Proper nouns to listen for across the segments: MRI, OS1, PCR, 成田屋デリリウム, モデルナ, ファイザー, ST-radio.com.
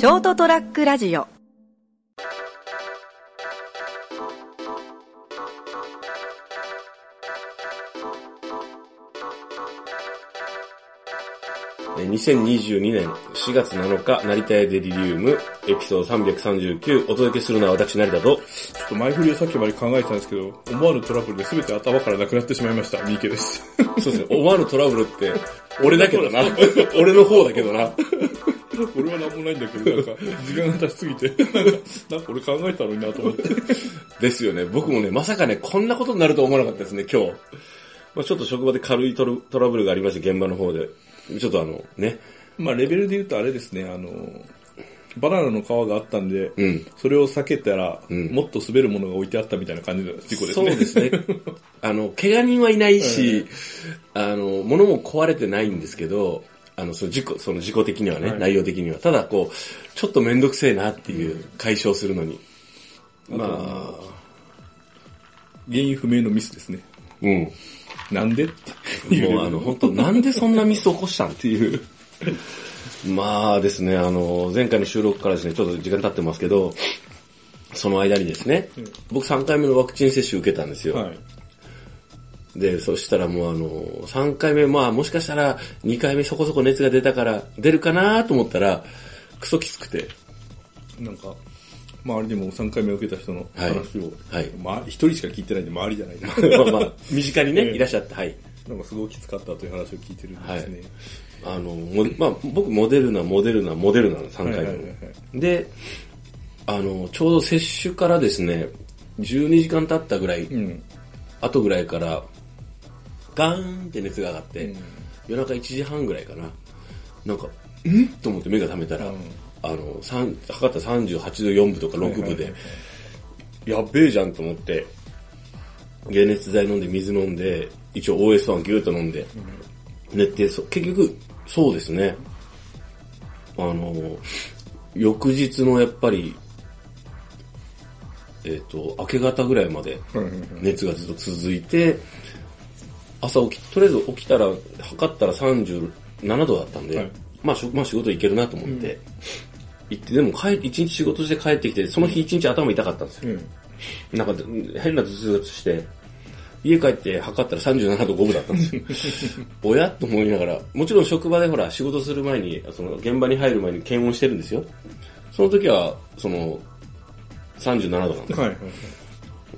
ショートトラックラジオ。2022年4月7日、成田屋デリリウムエピソード339、お届けするのは私成田と、ちょっと前振りをさっきまで考えてたんですけど、思わぬトラブルで全て頭からなくなってしまいました。三池です。そうですね、思わぬトラブルって俺だけどな。俺の方だけどな。俺はなんもないんだけど、なんか時間が経ちすぎてなんか俺考えたのになと思って。ですよね。僕もね、まさかね、こんなことになると思わなかったですね、今日。まあ、ちょっと職場で軽いトラブルがありまして、現場の方で。ちょっとね。まあ、レベルで言うとあれですね、バナナの皮があったんで、うん、それを避けたら、うん、もっと滑るものが置いてあったみたいな感じの事故ですね。そうですね。怪我人はいないし、物も壊れてないんですけど、その事故的にはね、はい、内容的には。ただ、こう、ちょっとめんどくせえなっていう、解消するのに。まあ、原因不明のミスですね。うん。なんでっていう。もう本当なんでそんなミスを起こしたんっていう。まあですね、前回の収録からですね、ちょっと時間経ってますけど、その間にですね、僕3回目のワクチン接種受けたんですよ。はい、で、そしたらもう3回目、まあもしかしたら2回目そこそこ熱が出たから、出るかなと思ったら、クソきつくて。なんか、周りでも3回目受けた人の話を、はいはい、まあ、一人しか聞いてないんで周りじゃないな。まあまあ、身近にね、いらっしゃって、はい。なんかすごいきつかったという話を聞いてるんですね。はい、まあ、僕、モデルナの3回目、はいはいはいはい。で、ちょうど接種からですね、12時間経ったぐらい、うん、後ぐらいから、ガーンって熱が上がって、うん、夜中1時半ぐらいかな、なんか、んと思って目が覚めたら、うん、測った38度4分とか6分で、はいはいはい、やっべえじゃんと思って、解熱剤飲んで、水飲んで、一応 OS1 ギューッと飲んで、寝て、結局、そうですね、翌日のやっぱり、明け方ぐらいまで、熱がずっと続いて、朝とりあえず起きたら、測ったら37度だったんで、はい、まあ仕事行けるなと思って、うん行って、でも一日仕事して帰ってきて、その日一日頭痛かったんですよ。うん、なんか、変な頭痛して、家帰って測ったら37度5分だったんですよ。おやと思いながら、もちろん職場でほら、仕事する前に、現場に入る前に検温してるんですよ。その時は、37度なんですよ。は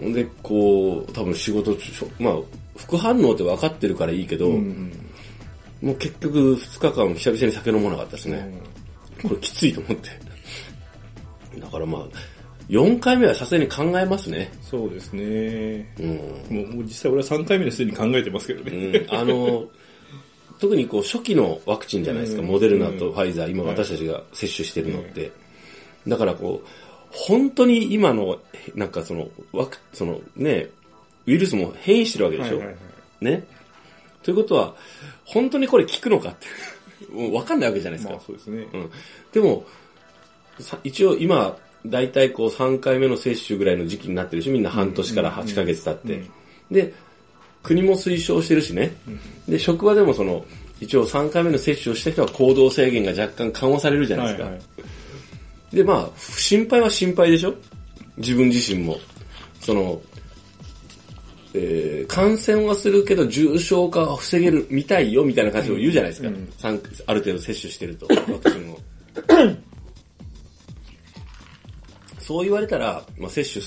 い、で、こう、多分仕事、まあ、副反応って分かってるからいいけど、うん、もう結局2日間久々に酒飲まなかったですね。うんこれきついと思って。だからまあ、4回目はさすがに考えますね。そうですね。うん。もう実際俺は3回目ですでに考えてますけどね。うん、特にこう初期のワクチンじゃないですか。モデルナとファイザー、今私たちが接種してるのって。はい、だからこう、本当に今の、なんかウイルスも変異してるわけでしょ。はいはいはい、ね。ということは、本当にこれ効くのかって。もう分かんないわけじゃないですか。まあ、そうですね。うん。でも、一応今、だいたいこう3回目の接種ぐらいの時期になってるし、みんな半年から8ヶ月経って。うんうんうん、で、国も推奨してるしね。うん、で、職場でも一応3回目の接種をした人は行動制限が若干緩和されるじゃないですか。はいはい、で、まあ、心配は心配でしょ？自分自身も。感染はするけど重症化は防げるみたいよみたいな感じを言うじゃないですか。うん、ある程度接種してると、私も。そう言われたら、まあ、接種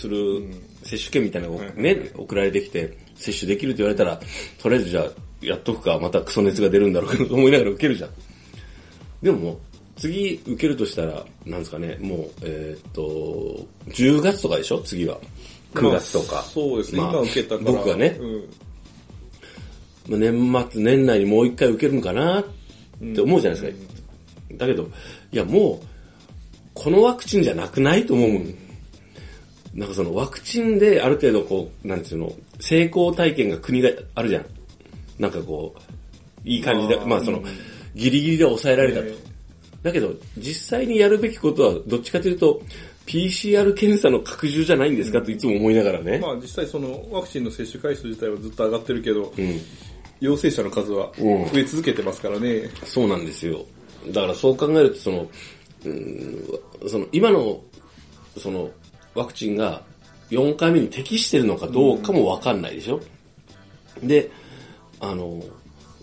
券みたいなのがね、送られてきて、接種できると言われたら、とりあえずじゃあ、やっとくか、またクソ熱が出るんだろうかと思いながら受けるじゃん。でももう、次受けるとしたら、なんですかね、もう、10月とかでしょ次は。9月とか。まあ、そうですね、まあ。今受けたから。僕はね、うん。年末、年内にもう一回受けるのかなって思うじゃないですか。うん、だけど、いやもう、このワクチンじゃなくないと思うもん。なんかワクチンである程度こう、なんていうの、成功体験が国があるじゃん。なんかこう、いい感じで、まあギリギリで抑えられたと。だけど、実際にやるべきことは、どっちかというと、PCR 検査の拡充じゃないんですかといつも思いながらね。まあ実際ワクチンの接種回数自体はずっと上がってるけど、うん、陽性者の数は増え続けてますからね。そうなんですよ。だからそう考えるとその今のそのワクチンが4回目に適してるのかどうかも分かんないでしょ。で、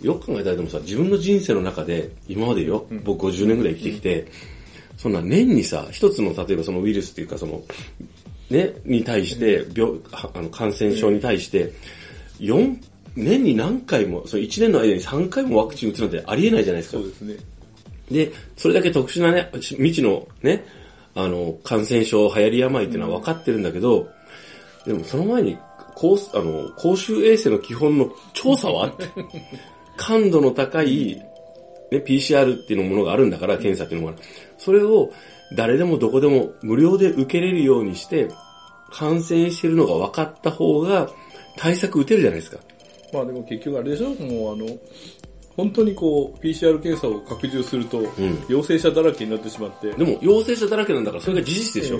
よく考えたらでもさ、自分の人生の中で今までよ、僕50年ぐらい生きてきて、そんな年にさ、一つの例えばそのウイルスっていうかそのねに対して感染症に対して年に何回も、その1年の間に3回もワクチン打つなんてありえないじゃないですか。そうですね。で、それだけ特殊なね、未知のね、感染症、流行り病っていうのは分かってるんだけど、でもその前に、公衆衛生の基本の調査はあって、感度の高い、ね、PCR っていうものがあるんだから、検査っていうのもある。それを誰でもどこでも無料で受けれるようにして、感染してるのが分かった方が、対策打てるじゃないですか。まあでも結局あれでしょ、もう本当にこう PCR 検査を拡充すると、陽性者だらけになってしまって、でも陽性者だらけなんだからそれが事実でしょ。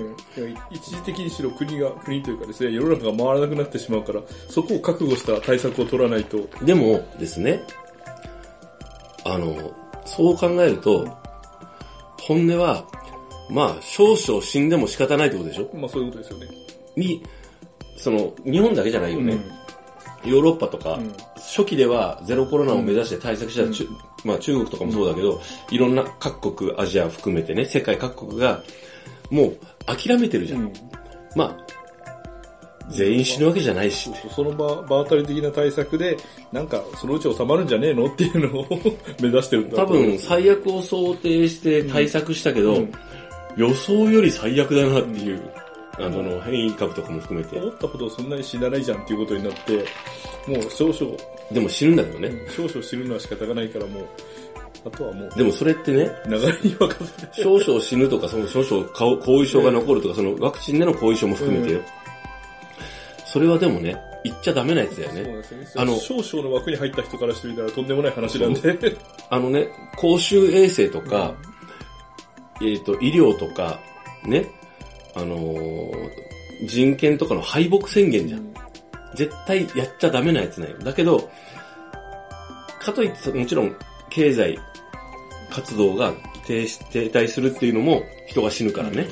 一時的にしろ国というかですね、世の中が回らなくなってしまうから、そこを覚悟した対策を取らないと。でもですね、そう考えると、本音はまあ少々死んでも仕方ないってことでしょ。まあそういうことですよね。に、日本だけじゃないよね。ヨーロッパとか、初期ではゼロコロナを目指して対策した、まあ中国とかもそうだけど、いろんな各国、アジア含めてね、世界各国が、もう諦めてるじゃん。まあ、全員死ぬわけじゃないし。その場当たり的な対策で、なんかそのうち収まるんじゃねえのっていうのを目指してるんだ。多分最悪を想定して対策したけど、予想より最悪だなっていう。変異株とかも含めて。思ったほどそんなに死なないじゃんっていうことになって、もう少々。でも死ぬんだけどね。少々死ぬのは仕方がないからもう、あとはもう。でもそれってね、流れに分かって。少々死ぬとか、少々後遺症が残るとか、ワクチンでの後遺症も含めてよ。それはでもね、言っちゃダメなやつだよね。そうですね。少々の枠に入った人からしてみたらとんでもない話なんで。公衆衛生とか、医療とか、ね、人権とかの敗北宣言じゃん。絶対やっちゃダメなやつなんよ。だけど、かといってもちろん経済活動が停滞するっていうのも人が死ぬからね。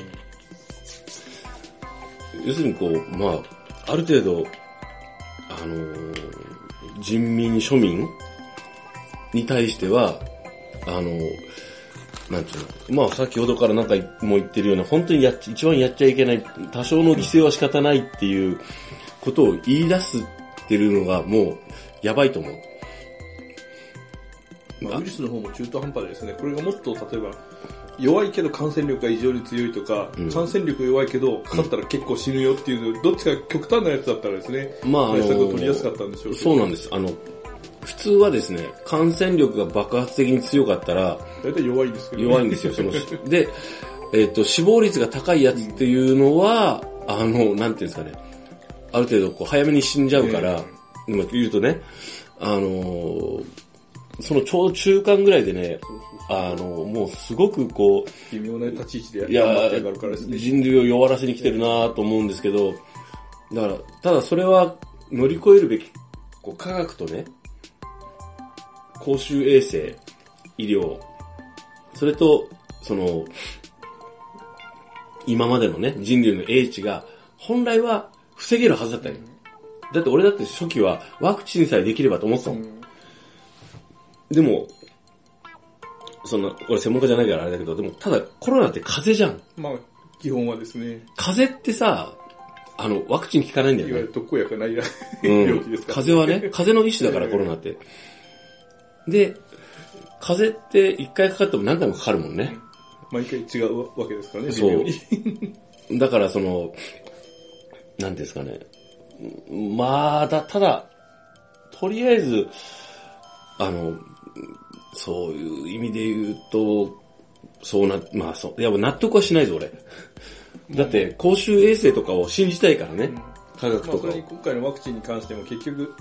要するにまあ、ある程度、人民庶民に対しては、なんていうの、まあ先ほどからなんかも言ってるような、本当に一番やっちゃいけない、多少の犠牲は仕方ないっていうことを言い出すっていうのがもうやばいと思う。まあ、ウイルスの方も中途半端ですね。これがもっと例えば弱いけど感染力が異常に強いとか、感染力弱いけどかかったら結構死ぬよっていう、どっちか極端なやつだったらですね、まあ対策を取りやすかったんでしょう。そうなんです。普通はですね、感染力が爆発的に強かったら、大体弱いんですけど、ね、弱いんですよ。で、死亡率が高いやつっていうのは、なんていうんですかね、ある程度早めに死んじゃうから、今言うとね、そのちょうど中間ぐらいでね、もうすごく微妙な立ち位置でやってるからですね。人類を弱らせに来てるなぁと思うんですけど、だから、ただそれは乗り越えるべき、科学とね、公衆衛生、医療、それと、今までのね、人類の英知が、本来は防げるはずだったよ。だって俺だって初期はワクチンさえできればと思ってたもん。でも、俺専門家じゃないからあれだけど、でも、ただコロナって風邪じゃん。まあ、基本はですね。風邪ってさ、ワクチン効かないんだよね。いわゆる特効薬がないな、病気ですから。風邪はね、風邪の一種だからコロナって。で、風邪って一回かかっても何回もかかるもんね。毎回違うわけですからね、そう。だからなんですかね。まあ、ただ、とりあえず、そういう意味で言うと、まあそう、いや納得はしないぞ、俺。だって、公衆衛生とかを信じたいからね、科学とかを。まあ、今回のワクチンに関しても結局、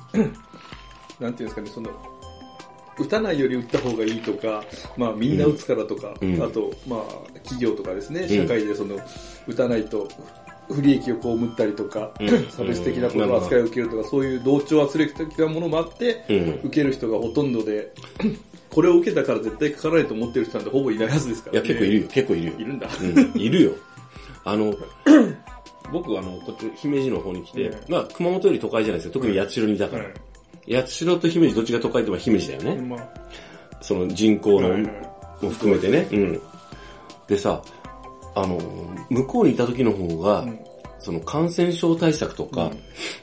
なんていうんですかね、打たないより打った方がいいとか、まあみんな打つからとか、あとまあ企業とかですね、社会で打たないと不利益を被ったりとか、うん、差別的なことの扱いを受けるとか、うん、そういう同調圧力的なものもあって、うん、受ける人がほとんどで、これを受けたから絶対かからないと思ってる人なんてほぼいないはずですから、ね、いや、結構いるよ。いるんだ。うん、いるよ。僕こっち、姫路の方に来て、うん、まあ、熊本より都会じゃないですか、特に八代にいたから。うん、八代と姫路どっちが都会って言えば姫路だよね。うん、その人口の、うん、も含めてね。うん。でさ、向こうにいた時の方が、うん、その感染症対策とか、うん、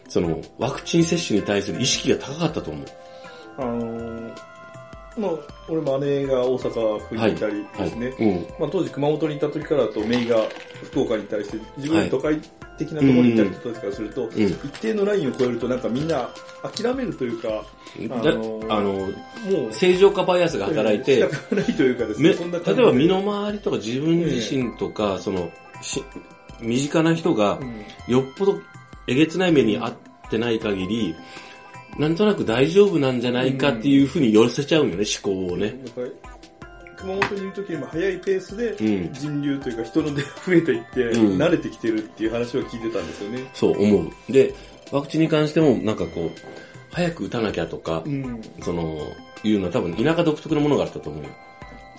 そのワクチン接種に対する意識が高かったと思う。まあ、俺も姉が大阪府にいたりですね。はいはい、うん、まあ、当時熊本にいた時からだと、姪が福岡にいたりして、自分に都会的なところにいたりとかからすると、はい、うん、一定のラインを超えるとなんかみんな諦めるというか、もう正常化バイアスが働いて、仕方がないというかですね、そんな感じで、例えば身の回りとか自分自身とか、その身近な人がよっぽどえげつない目に遭ってない限り、なんとなく大丈夫なんじゃないかっていう風に寄せちゃうよね、思考をね。熊本にいる時よりも早いペースで人流というか人の出が増えていって慣れてきてるっていう話は聞いてたんですよね。うん、そう思う。で、ワクチンに関してもなんかこう、早く打たなきゃとか、うん、その、いうのは多分田舎独特のものがあったと思うよ。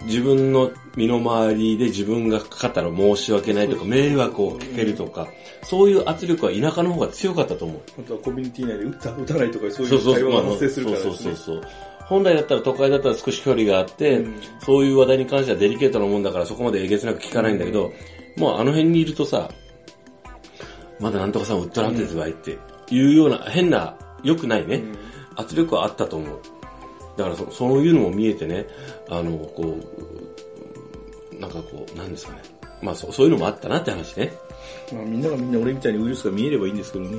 自分の身の回りで自分がかかったら申し訳ないとか、迷惑をかけるとか、そういう圧力は田舎の方が強かったと思う。あとはコミュニティ内で打たないとかそういう会話が発生するからですね。そう。本来だったら都会だったら少し距離があって、うん、そういう話題に関してはデリケートなもんだからそこまでえげつなく聞かないんだけど、うん、もうあの辺にいるとさ、まだなんとかさんウッドランテズワイっていうような変な、良くないね、うん、圧力はあったと思う。だからそういうのも見えてね、こう、なんかこう、なんですかね。まあそういうのもあったなって話ね。まあみんながみんな俺みたいにウイルスが見えればいいんですけどね。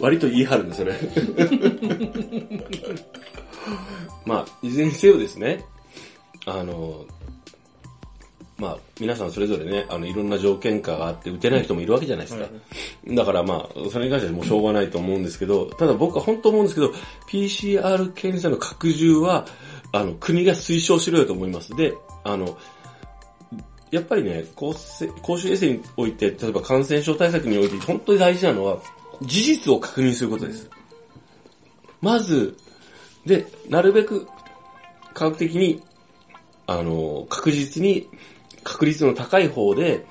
割と言い張るんですよね。まあ、いずれにせよですね、まあ、皆さんそれぞれね、いろんな条件下があって打てない人もいるわけじゃないですか。だからまあ、それに関してはもうしょうがないと思うんですけど、ただ僕は本当思うんですけど、PCR 検査の拡充は、国が推奨しろよと思います。で、やっぱりね、公衆衛生において、例えば感染症対策において本当に大事なのは、事実を確認することです。まず、で、なるべく科学的に、確実に、確率の高い方で、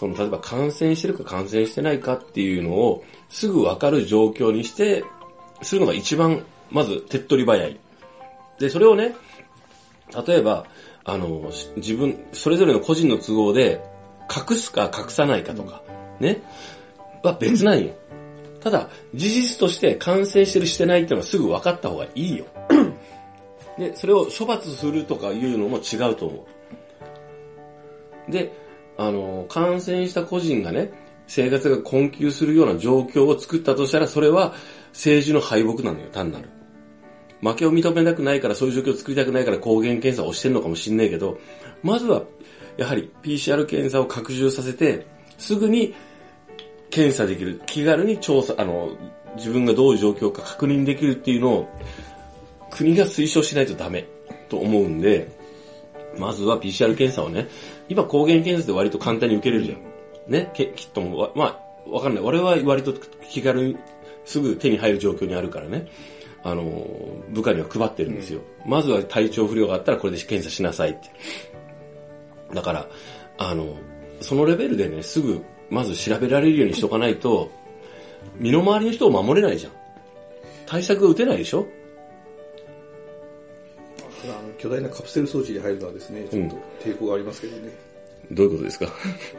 例えば感染してるか感染してないかっていうのをすぐわかる状況にして、するのが一番、まず手っ取り早い。で、それをね、例えば、自分、それぞれの個人の都合で、隠すか隠さないかとか、ね、は別なんよ。ただ、事実として感染してるしてないっていうのはすぐわかった方がいいよ。で、それを処罰するとかいうのも違うと思う。で、感染した個人がね、生活が困窮するような状況を作ったとしたら、それは政治の敗北なのよ、単なる。負けを認めたくないから、そういう状況を作りたくないから抗原検査をしてるのかもしんないけど、まずは、やはり PCR 検査を拡充させて、すぐに検査できる、気軽に調査、自分がどういう状況か確認できるっていうのを、国が推奨しないとダメ、と思うんで、まずは PCR 検査をね、今抗原検査で割と簡単に受けれるじゃん。ね、きっとも、まあ、わかんない。我々は割と気軽にすぐ手に入る状況にあるからね、部下には配ってるんですよ。うん、まずは体調不良があったらこれで検査しなさいって。だから、そのレベルでね、すぐ、まず調べられるようにしとかないと、身の回りの人を守れないじゃん。対策が打てないでしょ。巨大なカプセル装置に入るのはですね、ちょっと抵抗がありますけどね。うん、どういうことですか？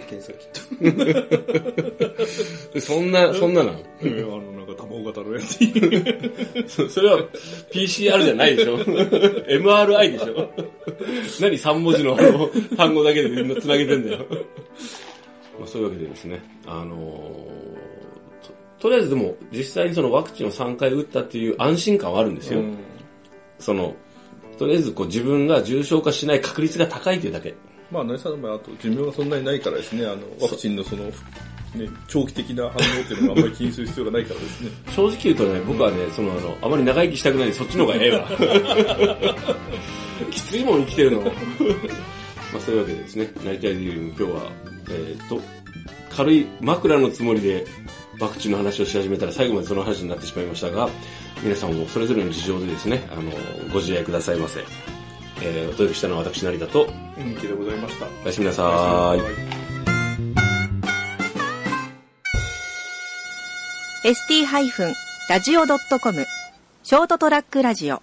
検査キット。そんなの？なんか卵型のやつ。それは PCR じゃないでしょ？MRI でしょ？何3文字の単語だけでみんな繋げてんだよ。まあ、そういうわけでですね、とりあえずでも実際にそのワクチンを3回打ったっていう安心感はあるんですよ。うん、とりあえずこう自分が重症化しない確率が高いというだけ。まあ、成さんの場合、あと寿命がそんなにないからですね、ワクチンのね、長期的な反応っていうのをあんまり気にする必要がないからですね。正直言うとね、僕はね、あまり長生きしたくないんで、そっちの方がええわ。きついもん生きてるの。まあ、そういうわけでですね、なりたいというよりも今日は、軽い枕のつもりで博打の話をし始めたら最後までその話になってしまいましたが、皆さんもそれぞれの事情でですね、ご自愛くださいませ。お届けしたのは私なりだとうんきでございました。おやすみなさい。ST-radio.com ショートトラックラジオ。